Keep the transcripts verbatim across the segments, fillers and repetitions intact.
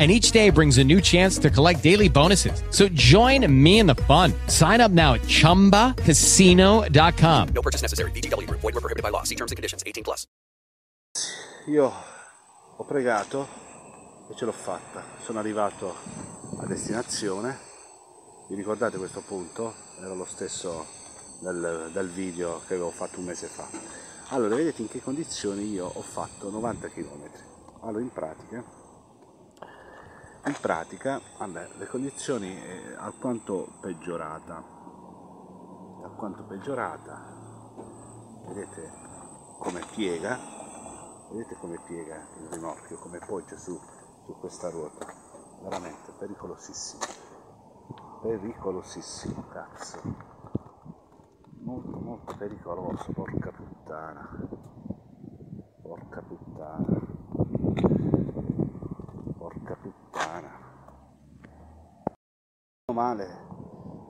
And each day brings a new chance to collect daily bonuses. So join me in the fun. Sign up now at Chumba Casino dot com. No purchase necessary. V G W. Void where prohibited by law. See terms and conditions. eighteen plus. Io ho pregato e ce l'ho fatta. Sono arrivato a destinazione. Vi ricordate questo punto? Era lo stesso del, del video che avevo fatto un mese fa. Allora, vedete in che condizioni io ho fatto novanta chilometri. Allora, in pratica... In pratica, vabbè, le condizioni è alquanto peggiorata, alquanto peggiorata, vedete come piega, vedete come piega il ginocchio, come poggia su, su questa ruota, veramente pericolosissimo, pericolosissimo, cazzo, molto molto pericoloso, porca puttana, porca puttana. Male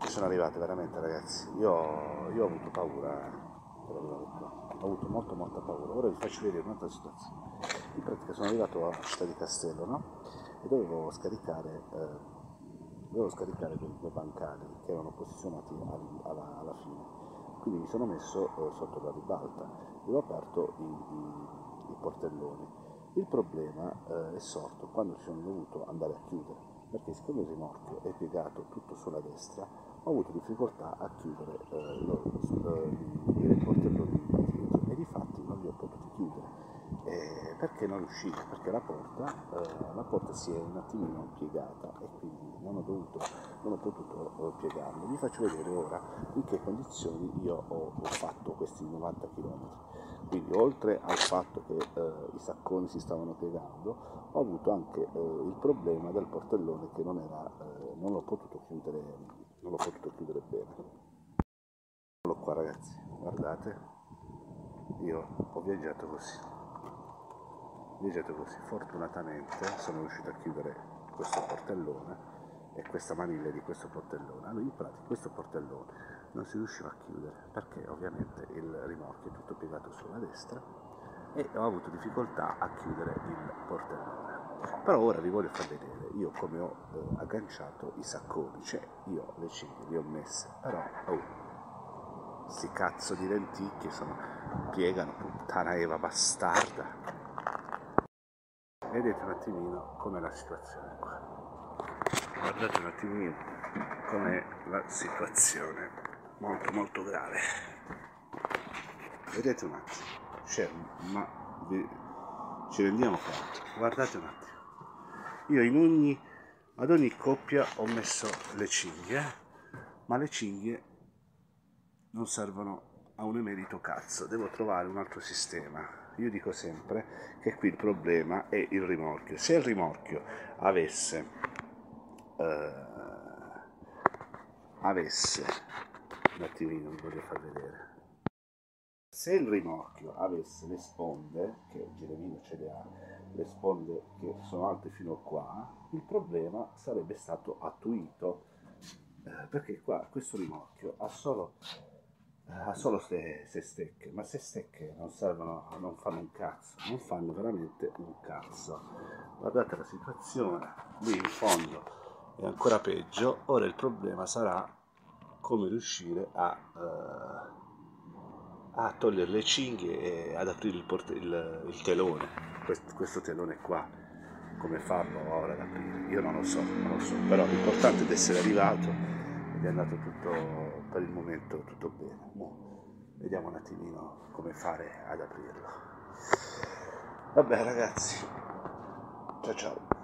ci sono arrivati veramente, ragazzi. Io, io ho avuto paura, ho avuto molto molta paura. Ora vi faccio vedere un'altra situazione. In pratica sono arrivato a Città di Castello, no? E dovevo scaricare eh, dovevo scaricare quei due bancali che erano posizionati al, alla, alla fine, quindi mi sono messo eh, sotto la ribalta e ho aperto i, i, i portelloni. Il problema eh, è sorto quando ci sono dovuto andare a chiudere, perché siccome il ginocchio è piegato tutto sulla destra, ho avuto difficoltà a chiudere eh, lo, eh, il portello di dietro, e difatti non li ho potuti chiudere, eh, perché non riuscivo, perché la porta, eh, la porta si è un attimino piegata e quindi non ho, dovuto, non ho potuto eh, piegarlo. Vi faccio vedere ora in che condizioni io ho, ho fatto questi novanta chilometri. Quindi, oltre al fatto che eh, i sacconi si stavano piegando, ho avuto anche eh, il problema del portellone che non era, eh, non l'ho potuto chiudere, non l'ho potuto chiudere bene. Eccolo qua, ragazzi, guardate, io ho viaggiato così, viaggiato così, fortunatamente sono riuscito a chiudere questo portellone e questa maniglia di questo portellone. Allora, in pratica questo portellone non si riusciva a chiudere perché ovviamente il rimorchio è tutto piegato sulla destra e ho avuto difficoltà a chiudere il portellone. Però ora vi voglio far vedere io come ho eh, agganciato i sacconi, cioè io le cinghie le ho messe, però oh, sti cazzo di lenticchie sono, piegano, puttana Eva bastarda. Vedete un attimino com'è la situazione qua, guardate un attimino com'è la situazione, molto molto grave. Vedete un attimo, cioè, ma vi, ci rendiamo conto, guardate un attimo, io in ogni, ad ogni coppia ho messo le cinghie, ma le cinghie non servono a un emerito cazzo, devo trovare un altro sistema. Io dico sempre che qui il problema è il rimorchio. Se il rimorchio avesse eh, avesse un attimino, vi voglio far vedere, se il rimorchio avesse le sponde, che il girevino ce le ha, le sponde che sono alte fino a qua, il problema sarebbe stato attuito, eh, perché qua questo rimorchio ha solo eh, ha solo se, se stecche, ma se stecche non servono, non fanno un cazzo, non fanno veramente un cazzo. Guardate la situazione, lì in fondo è ancora peggio. Ora il problema sarà come riuscire a, uh, a togliere le cinghie e ad aprire il, port- il, il telone, questo, questo telone qua, come farlo ora ad aprire, io non lo so, non lo so, però l'importante è di essere arrivato ed è andato tutto, per il momento tutto bene. Vediamo un attimino come fare ad aprirlo. Vabbè ragazzi, ciao ciao.